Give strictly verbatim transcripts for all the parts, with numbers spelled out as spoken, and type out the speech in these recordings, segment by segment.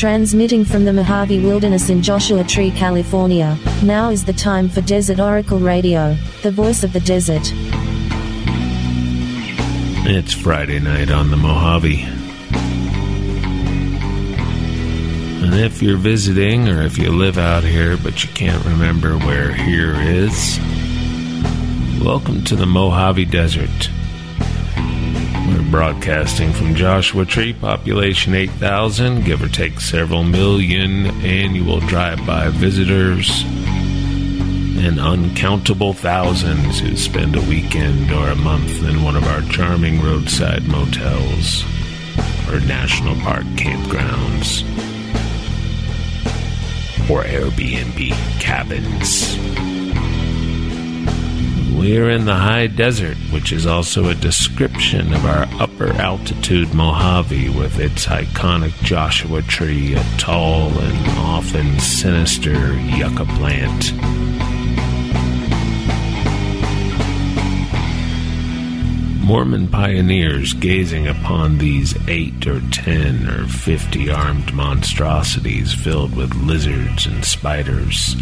Transmitting from the Mojave Wilderness in Joshua Tree, California, now is the time for Desert Oracle Radio, the voice of the desert. It's Friday night on the Mojave. And if you're visiting, or if you live out here but you can't remember where here is, welcome to the Mojave Desert. We're broadcasting from Joshua Tree, population eight thousand, give or take several million annual drive-by visitors, and uncountable thousands who spend a weekend or a month in one of our charming roadside motels or national park campgrounds or Airbnb cabins. We're in the high desert, which is also a description of our upper-altitude Mojave with its iconic Joshua tree, a tall and often sinister yucca plant. Mormon pioneers gazing upon these eight or ten or fifty armed monstrosities filled with lizards and spiders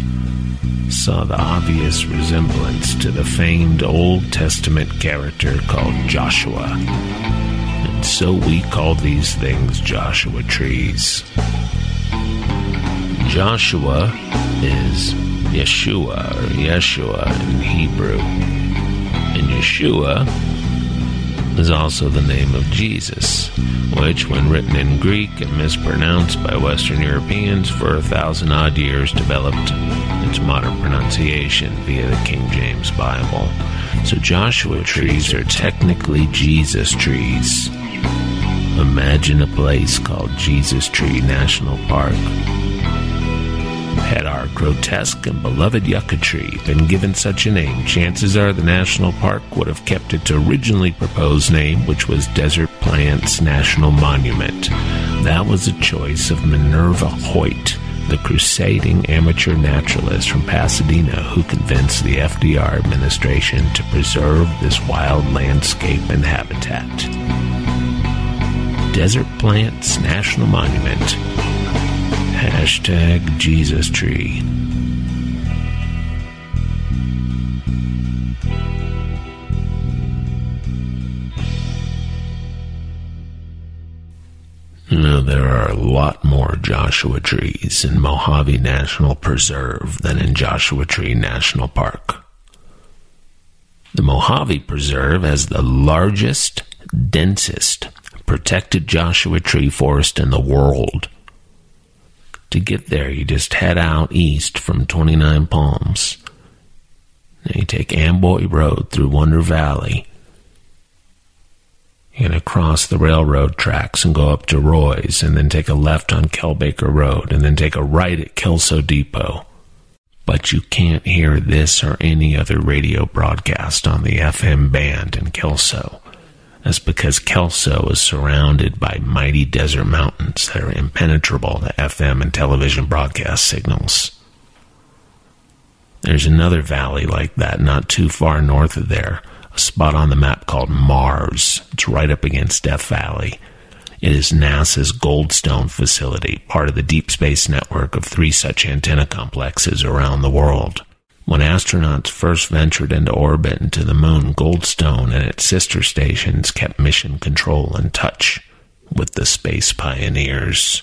saw the obvious resemblance to the famed Old Testament character called Joshua. And so we call these things Joshua trees. Joshua is Yeshua or Yeshua in Hebrew. And Yeshua is also the name of Jesus, which, when written in Greek and mispronounced by Western Europeans for a thousand odd years, developed its modern pronunciation via the King James Bible. So Joshua trees are technically Jesus trees. Imagine a place called Jesus Tree National Park. Had our grotesque and beloved yucca tree been given such a name, chances are the national park would have kept its originally proposed name, which was Desert Plants National Monument. That was a choice of Minerva Hoyt, the crusading amateur naturalist from Pasadena who convinced the F D R administration to preserve this wild landscape and habitat. Desert Plants National Monument. Hashtag Jesus Tree. Now, there are a lot more Joshua trees in Mojave National Preserve than in Joshua Tree National Park. The Mojave Preserve has the largest, densest, protected Joshua tree forest in the world. To get there, you just head out east from twenty-nine Palms. Then you take Amboy Road through Wonder Valley. You're going to cross the railroad tracks and go up to Roy's, and then take a left on Kelbaker Road, and then take a right at Kelso Depot. But you can't hear this or any other radio broadcast on the F M band in Kelso. That's because Kelso is surrounded by mighty desert mountains that are impenetrable to F M and television broadcast signals. There's another valley like that not too far north of there, a spot on the map called Mars. It's right up against Death Valley. It is NASA's Goldstone facility, part of the Deep Space Network of three such antenna complexes around the world. When astronauts first ventured into orbit and to the moon, Goldstone and its sister stations kept mission control in touch with the space pioneers.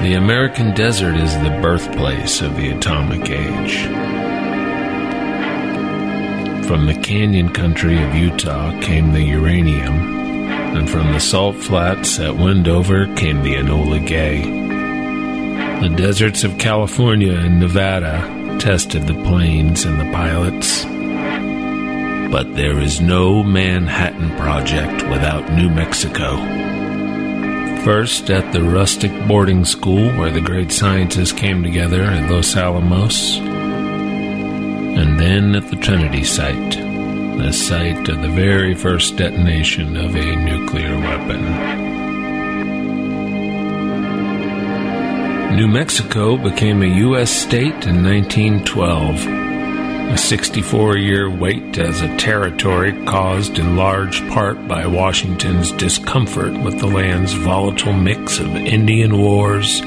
The American desert is the birthplace of the atomic age. From the canyon country of Utah came the uranium, and from the salt flats at Wendover came the Enola Gay. The deserts of California and Nevada tested the planes and the pilots. But there is no Manhattan Project without New Mexico. First at the rustic boarding school where the great scientists came together at Los Alamos, and then at the Trinity site, the site of the very first detonation of a nuclear weapon. New Mexico became a U S state in nineteen twelve. A sixty-four-year wait as a territory caused in large part by Washington's discomfort with the land's volatile mix of Indian wars,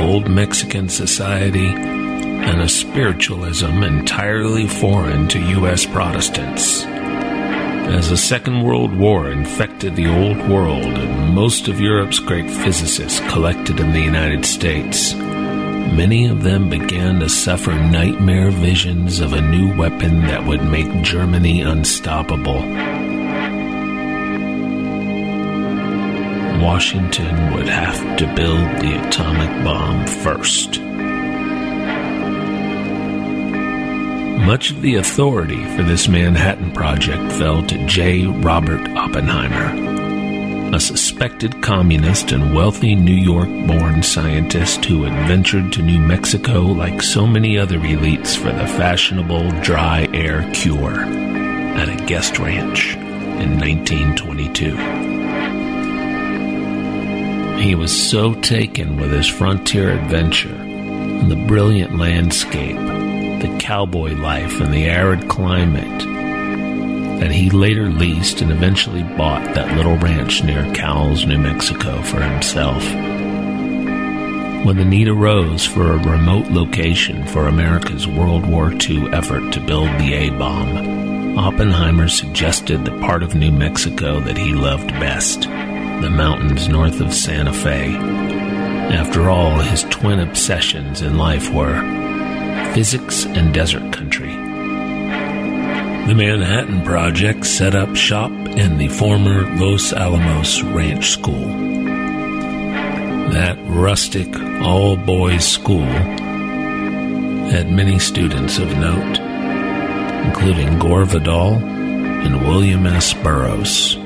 old Mexican society, and a spiritualism entirely foreign to U S Protestants. As the Second World War infected the Old World and most of Europe's great physicists collected in the United States, many of them began to suffer nightmare visions of a new weapon that would make Germany unstoppable. Washington would have to build the atomic bomb first. Much of the authority for this Manhattan Project fell to J. Robert Oppenheimer, a suspected communist and wealthy New York-born scientist who had ventured to New Mexico like so many other elites for the fashionable dry air cure at a guest ranch in nineteen twenty-two. He was so taken with his frontier adventure and the brilliant landscape, the cowboy life and the arid climate, that he later leased and eventually bought that little ranch near Cowles, New Mexico for himself. When the need arose for a remote location for America's World War Two effort to build the A-bomb, Oppenheimer suggested the part of New Mexico that he loved best, the mountains north of Santa Fe. After all, his twin obsessions in life were physics and desert country. The Manhattan Project set up shop in the former Los Alamos Ranch School. That rustic, all-boys school had many students of note, including Gore Vidal and William S. Burroughs.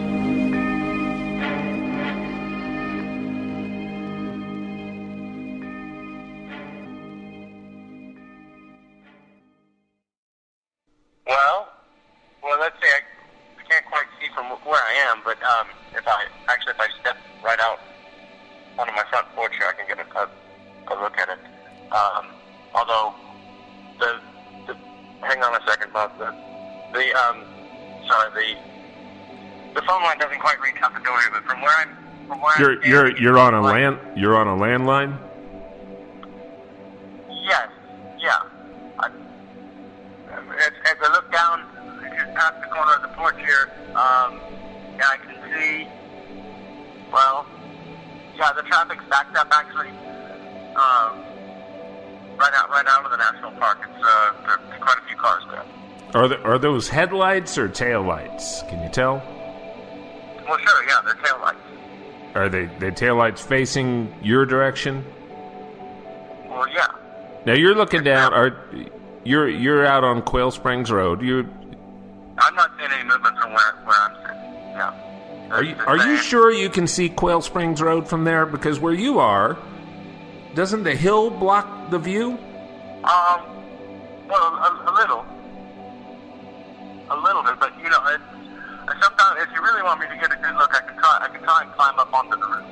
You're you're you're on a land you're on a landline? Yes, yeah. I, as, as I look down, just past the corner of the porch here, um, yeah, I can see. Well, yeah, the traffic's backed up actually. Um, right out right out of the national park, it's uh, there's quite a few cars there. Are there, are those headlights or taillights? Can you tell? Well, sure, yeah, they're taillights. Are they the taillights facing your direction? Well, yeah. Now you're looking down. Are you're you're out on Quail Springs Road? You. I'm not seeing any movement from where, where I'm sitting. Yeah. Are you are you sure you can see Quail Springs Road from there? Because where you are, doesn't the hill block the view? Um. Well, a, a little, a little bit, but you know it. Sometimes, if you really want me to get a good look, I can try. I can try and climb up onto the roof.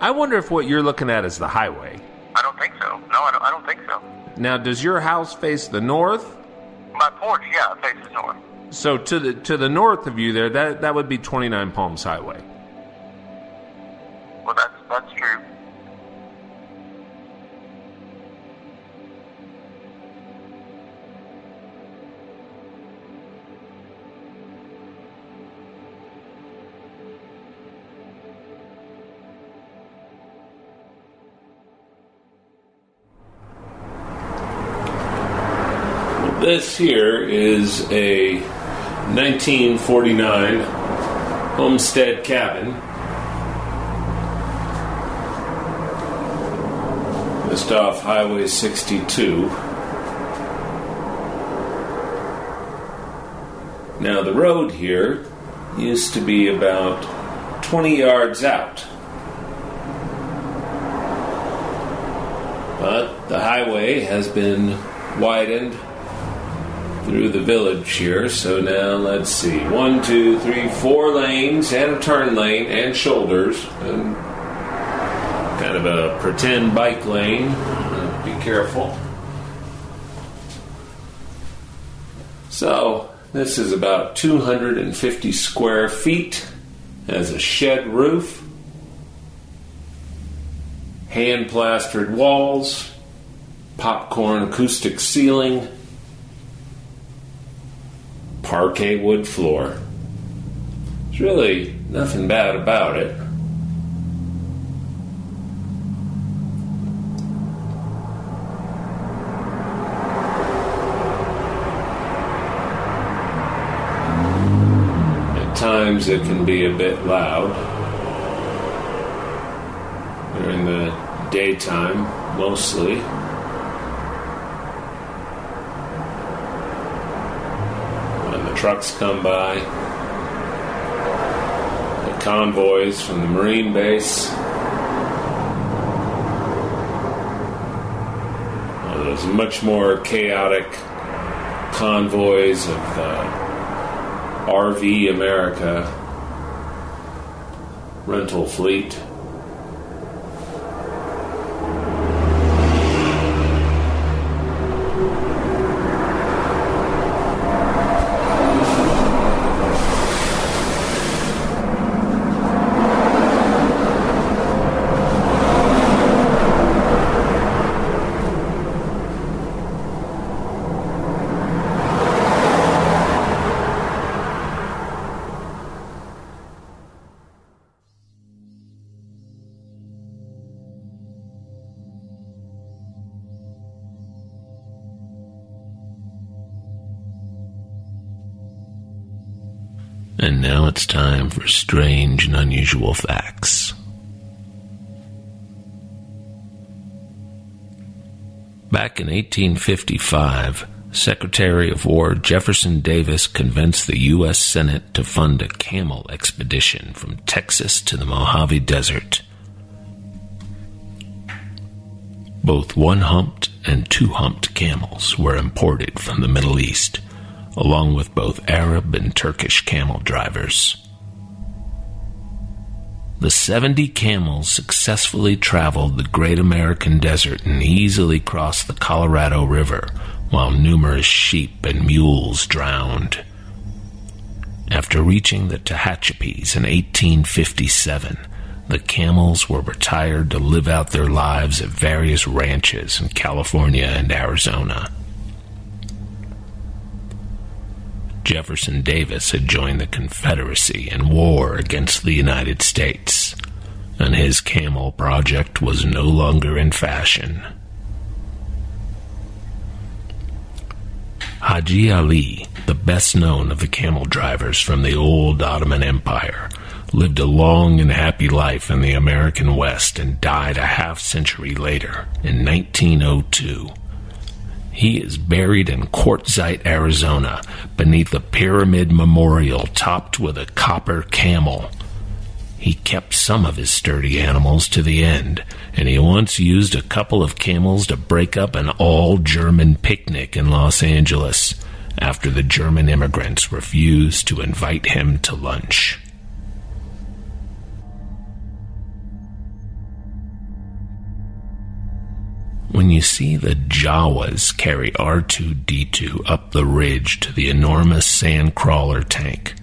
I wonder if what you're looking at is the highway. I don't think so. No, I don't. I don't think so. Now, does your house face the north? My porch, yeah, faces north. So to the to the north of you there, that that would be twenty-nine Palms Highway. Well, that's that's true. This here is a nineteen forty-nine homestead cabin. Just off Highway sixty-two. Now, the road here used to be about twenty yards out. But the highway has been widened through the village here, so now let's see. One, two, three, four lanes and a turn lane and shoulders. And kind of a pretend bike lane. Be careful. So, this is about two hundred fifty square feet. Has a shed roof. Hand-plastered walls. Popcorn acoustic ceiling. Parquet wood floor. There's really nothing bad about it. It can be a bit loud during the daytime, mostly. When the trucks come by, the convoys from the Marine Base, well, there's much more chaotic convoys of uh, R V America rental fleet. And now it's time for strange and unusual facts. Back in eighteen fifty-five, Secretary of War Jefferson Davis convinced the U S Senate to fund a camel expedition from Texas to the Mojave Desert. Both one-humped and two-humped camels were imported from the Middle East, along with both Arab and Turkish camel drivers. The seventy camels successfully traveled the Great American Desert and easily crossed the Colorado River, while numerous sheep and mules drowned. After reaching the Tehachapis in eighteen fifty-seven, the camels were retired to live out their lives at various ranches in California and Arizona. Jefferson Davis had joined the Confederacy in war against the United States, and his camel project was no longer in fashion. Haji Ali, the best known of the camel drivers from the old Ottoman Empire, lived a long and happy life in the American West and died a half century later in nineteen oh two. He is buried in Quartzsite, Arizona, beneath a pyramid memorial topped with a copper camel. He kept some of his sturdy animals to the end, and he once used a couple of camels to break up an all-German picnic in Los Angeles after the German immigrants refused to invite him to lunch. When you see the Jawas carry R two D two up the ridge to the enormous sandcrawler tank,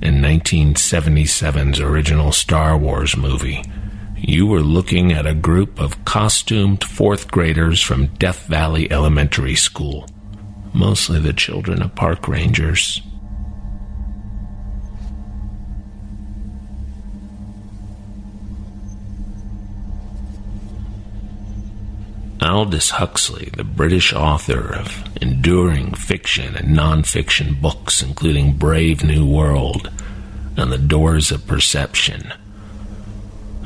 in nineteen seventy-seven's original Star Wars movie, you were looking at a group of costumed fourth graders from Death Valley Elementary School, mostly the children of park rangers. Aldous Huxley, the British author of enduring fiction and non-fiction books, including Brave New World and The Doors of Perception.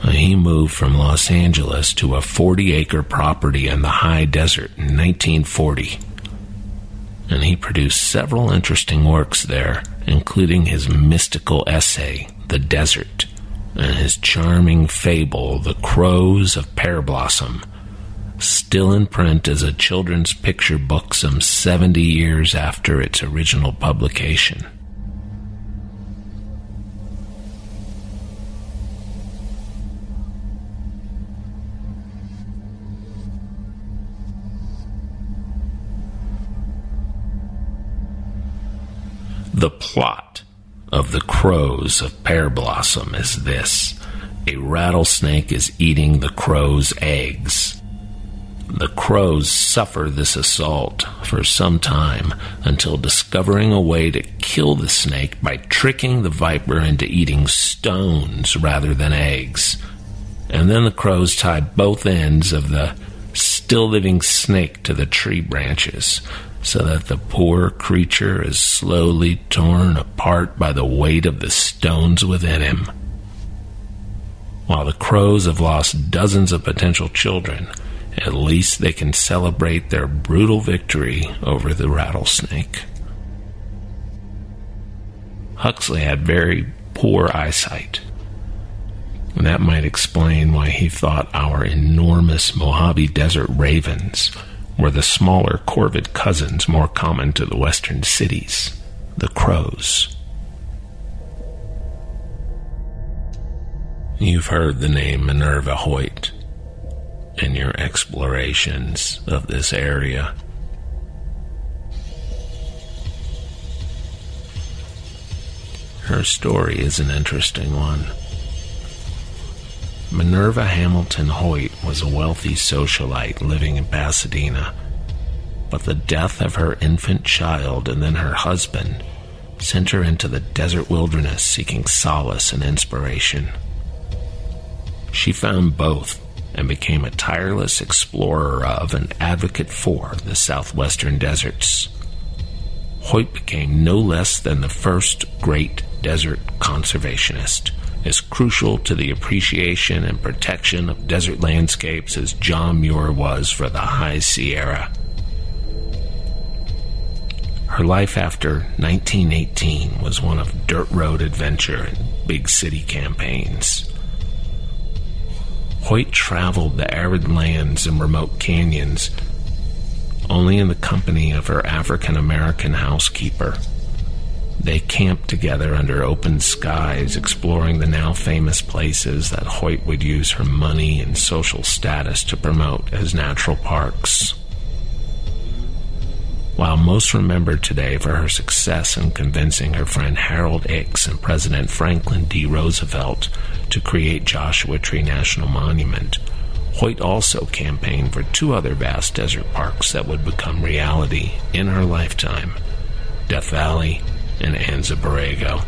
He moved from Los Angeles to a forty-acre property in the high desert in nineteen forty. and he produced several interesting works there, including his mystical essay, The Desert, and his charming fable, The Crows of Pearblossom, still in print as a children's picture book some seventy years after its original publication. The plot of The Crows of Pearblossom is this. A rattlesnake is eating the crow's eggs. The crows suffer this assault for some time until discovering a way to kill the snake by tricking the viper into eating stones rather than eggs. And then the crows tie both ends of the still-living snake to the tree branches, so that the poor creature is slowly torn apart by the weight of the stones within him. While the crows have lost dozens of potential children, at least they can celebrate their brutal victory over the rattlesnake. Huxley had very poor eyesight, and that might explain why he thought our enormous Mojave Desert ravens were the smaller corvid cousins more common to the western cities, the crows. You've heard the name Minerva Hoyt in your explorations of this area. Her story is an interesting one. Minerva Hamilton Hoyt was a wealthy socialite living in Pasadena, but the death of her infant child and then her husband sent her into the desert wilderness seeking solace and inspiration. She found both and became a tireless explorer of and advocate for the southwestern deserts. Hoyt became no less than the first great desert conservationist, as crucial to the appreciation and protection of desert landscapes as John Muir was for the High Sierra. Her life after nineteen eighteen was one of dirt road adventure and big city campaigns. Hoyt traveled the arid lands and remote canyons, only in the company of her African-American housekeeper. They camped together under open skies, exploring the now famous places that Hoyt would use her money and social status to promote as natural parks. While most remembered today for her success in convincing her friend Harold Ickes and President Franklin D. Roosevelt to create Joshua Tree National Monument, Hoyt also campaigned for two other vast desert parks that would become reality in her lifetime, Death Valley and Anza Borrego.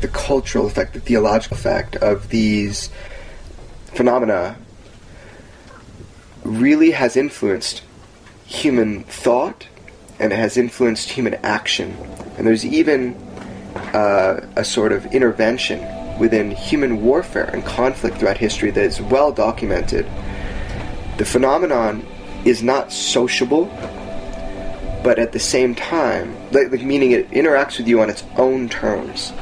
The cultural effect, the theological effect of these phenomena really has influenced human thought, and it has influenced human action. And there's even uh, a sort of intervention within human warfare and conflict throughout history that is well documented. The phenomenon is not sociable, but at the same time, like, like meaning it interacts with you on its own terms.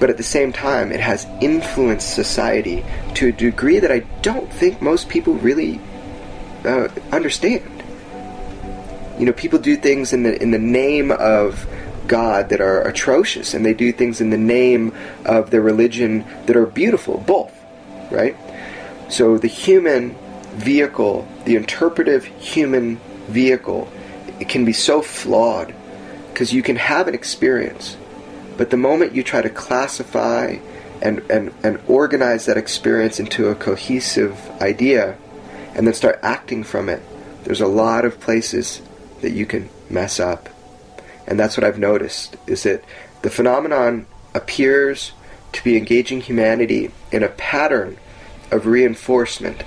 But at the same time, it has influenced society to a degree that I don't think most people really uh, understand. You know, people do things in the in the name of God that are atrocious, and they do things in the name of their religion that are beautiful, both, right? So the human vehicle, the interpretive human vehicle, it can be so flawed because you can have an experience, but the moment you try to classify and, and, and organize that experience into a cohesive idea and then start acting from it, there's a lot of places that you can mess up. And that's what I've noticed, is that the phenomenon appears to be engaging humanity in a pattern of reinforcement.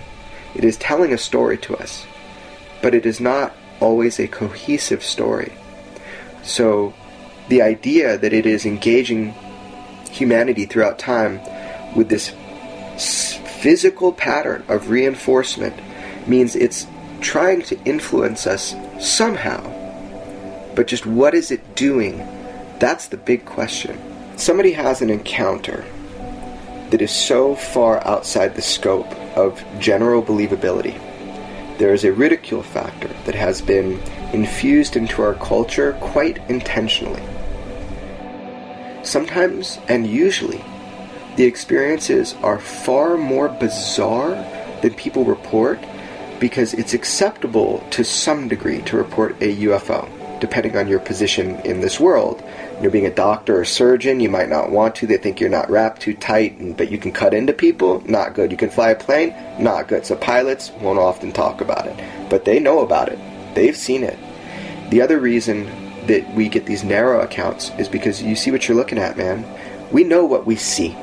It is telling a story to us, but it is not always a cohesive story. So the idea that it is engaging humanity throughout time with this physical pattern of reinforcement means it's trying to influence us somehow. But just what is it doing? That's the big question. Somebody has an encounter that is so far outside the scope of general believability. There is a ridicule factor that has been infused into our culture quite intentionally. Sometimes, and usually, the experiences are far more bizarre than people report because it's acceptable to some degree to report a U F O, depending on your position in this world. You know, being a doctor or surgeon, you might not want to. They think you're not wrapped too tight, and, but you can cut into people. Not good. You can fly a plane. Not good. So pilots won't often talk about it. But they know about it. They've seen it. The other reason that we get these narrow accounts is because you see what you're looking at, man. We know what we see.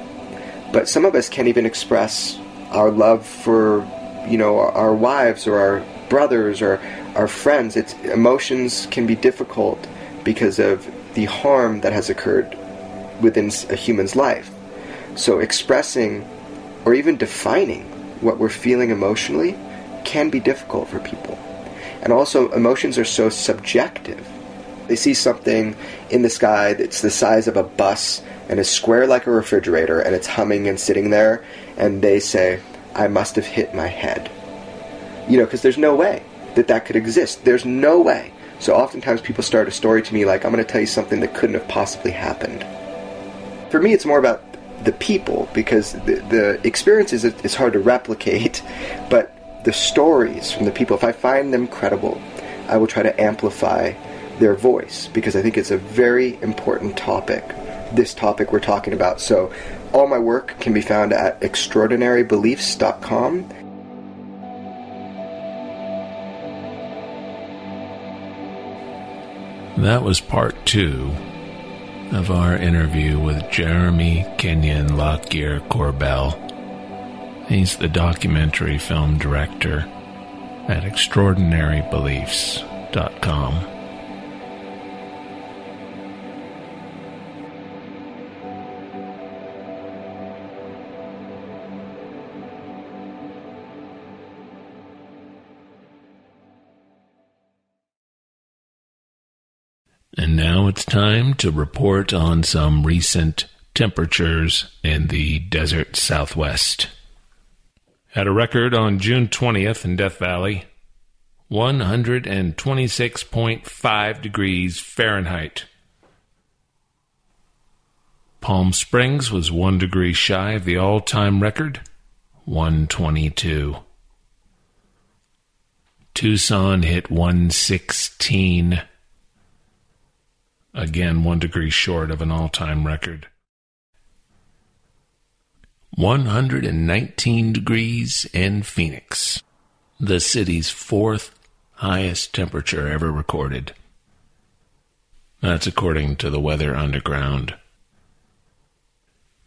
But some of us can't even express our love for, you know, our, our wives or our brothers or our friends. It's, emotions can be difficult because of the harm that has occurred within a human's life. So expressing or even defining what we're feeling emotionally can be difficult for people. And also, emotions are so subjective. They see something in the sky that's the size of a bus and is square like a refrigerator, and it's humming and sitting there, and they say, I must have hit my head. You know, because there's no way that that could exist. There's no way. So oftentimes people start a story to me like, I'm going to tell you something that couldn't have possibly happened. For me, it's more about the people, because the, the experiences is hard to replicate, but the stories from the people, if I find them credible, I will try to amplify their voice, because I think it's a very important topic, this topic we're talking about. So all my work can be found at extraordinary beliefs dot com. That was part two of our interview with Jeremy Kenyon Lockyer Corbell. He's the documentary film director at extraordinary beliefs dot com. And now it's time to report on some recent temperatures in the desert Southwest. At a record on June twentieth in Death Valley, one hundred twenty-six point five degrees Fahrenheit. Palm Springs was one degree shy of the all-time record, one twenty-two. Tucson hit one sixteen, again one degree short of an all-time record. one hundred nineteen degrees in Phoenix, the city's fourth highest temperature ever recorded. That's according to the Weather Underground.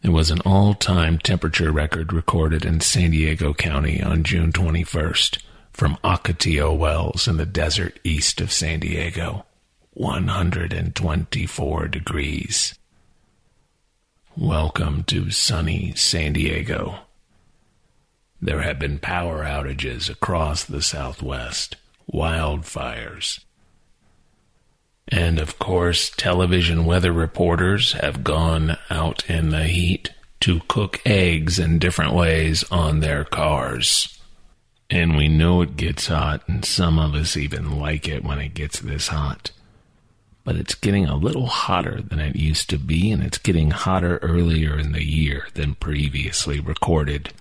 There was an all-time temperature record recorded in San Diego County on June twenty-first from Ocotillo Wells in the desert east of San Diego, one hundred twenty-four degrees. Welcome to sunny San Diego. There have been power outages across the Southwest, wildfires, and of course, television weather reporters have gone out in the heat to cook eggs in different ways on their cars. And we know it gets hot, and some of us even like it when it gets this hot. But it's getting a little hotter than it used to be, and it's getting hotter earlier in the year than previously recorded.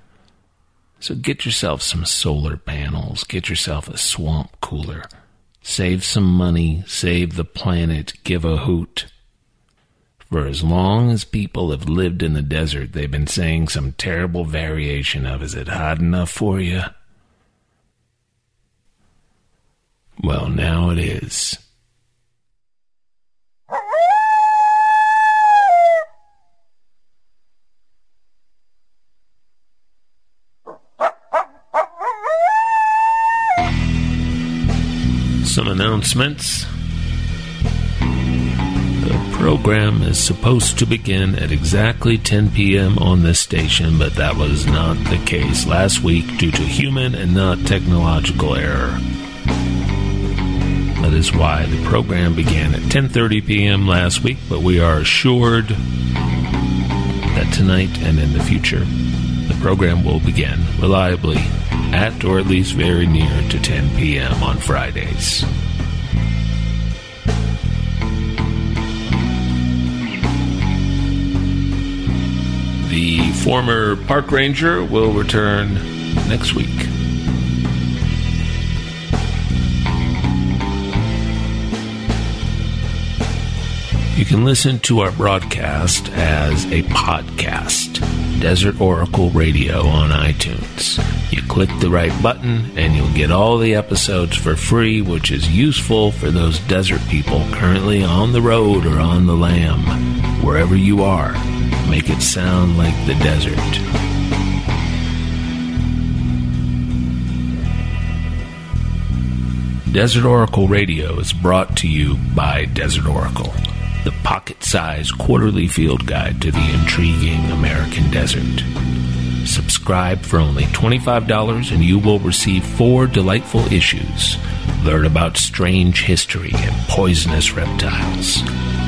So get yourself some solar panels, get yourself a swamp cooler, save some money, save the planet, give a hoot. For as long as people have lived in the desert, they've been saying some terrible variation of, is it hot enough for you? Well, now it is. announcements. The program is supposed to begin at exactly ten p.m. on this station, but that was not the case last week due to human and not technological error. That is why the program began at ten thirty p.m. last week, but we are assured that tonight and in the future, the program will begin reliably at or at least very near to ten p.m. on Fridays. The former park ranger will return next week. You can listen to our broadcast as a podcast, Desert Oracle Radio on iTunes. You click the right button and you'll get all the episodes for free, which is useful for those desert people currently on the road or on the lam. Wherever you are, make it sound like the desert. Desert Oracle Radio is brought to you by Desert Oracle, the pocket-sized quarterly field guide to the intriguing American desert. Subscribe for only twenty-five dollars and you will receive four delightful issues. Learn about strange history and poisonous reptiles.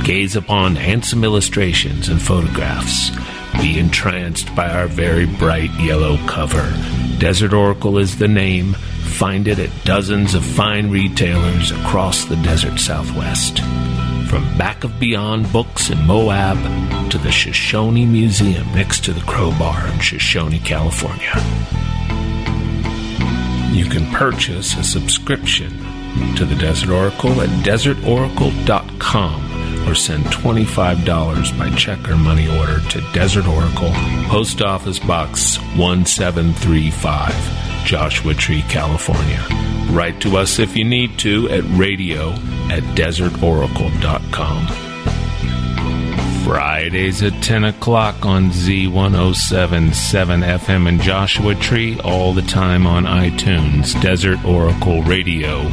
Gaze upon handsome illustrations and photographs. Be entranced by our very bright yellow cover. Desert Oracle is the name. Find it at dozens of fine retailers across the desert Southwest. From Back of Beyond Books in Moab to the Shoshone Museum next to the Crowbar in Shoshone, California. You can purchase a subscription to the Desert Oracle at desert oracle dot com or send twenty-five dollars by check or money order to Desert Oracle, Post Office Box one seven three five, Joshua Tree, California. Write to us if you need to at radio at desert oracle dot com. Fridays at ten o'clock on Z one oh seven seven F M and Joshua Tree, all the time on iTunes, Desert Oracle Radio.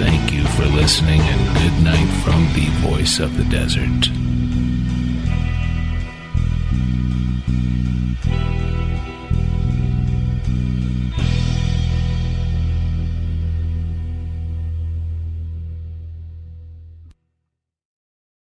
Thank you for listening and good night from the voice of the desert.